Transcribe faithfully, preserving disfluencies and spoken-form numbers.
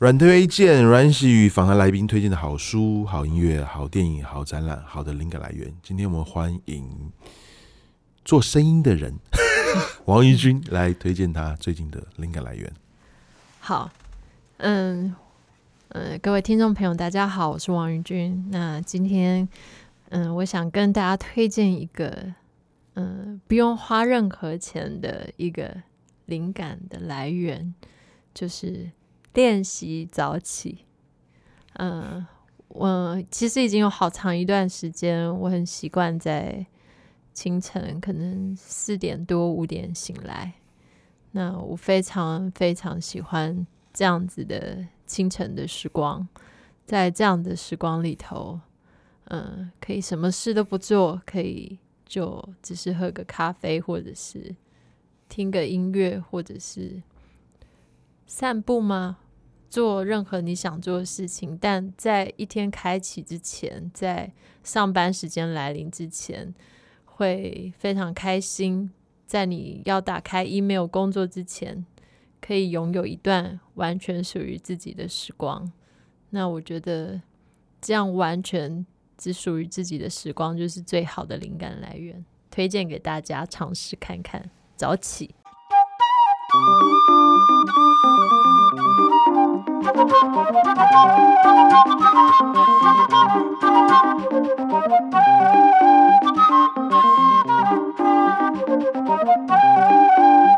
软推荐阮喜语访谈来宾推荐的好书、好音乐、好电影、好展览、好的灵感来源。今天我们欢迎做声音的人王怡君来推荐他最近的灵感来源。好，嗯呃，各位听众朋友，大家好，我是王怡君。那今天，嗯，我想跟大家推荐一个，嗯，不用花任何钱的一个灵感的来源，就是。练习早起，嗯，我其实已经有好长一段时间，我很习惯在清晨可能四点多五点醒来。那我非常非常喜欢这样子的清晨的时光，在这样的时光里头，嗯，可以什么事都不做，可以就只是喝个咖啡，或者是听个音乐，或者是。散步吗？做任何你想做的事情，但在一天开启之前，在上班时间来临之前，会非常开心，在你要打开 email 工作之前，可以拥有一段完全属于自己的时光。那我觉得这样完全只属于自己的时光，就是最好的灵感来源。推荐给大家尝试看看，早起。Thank you.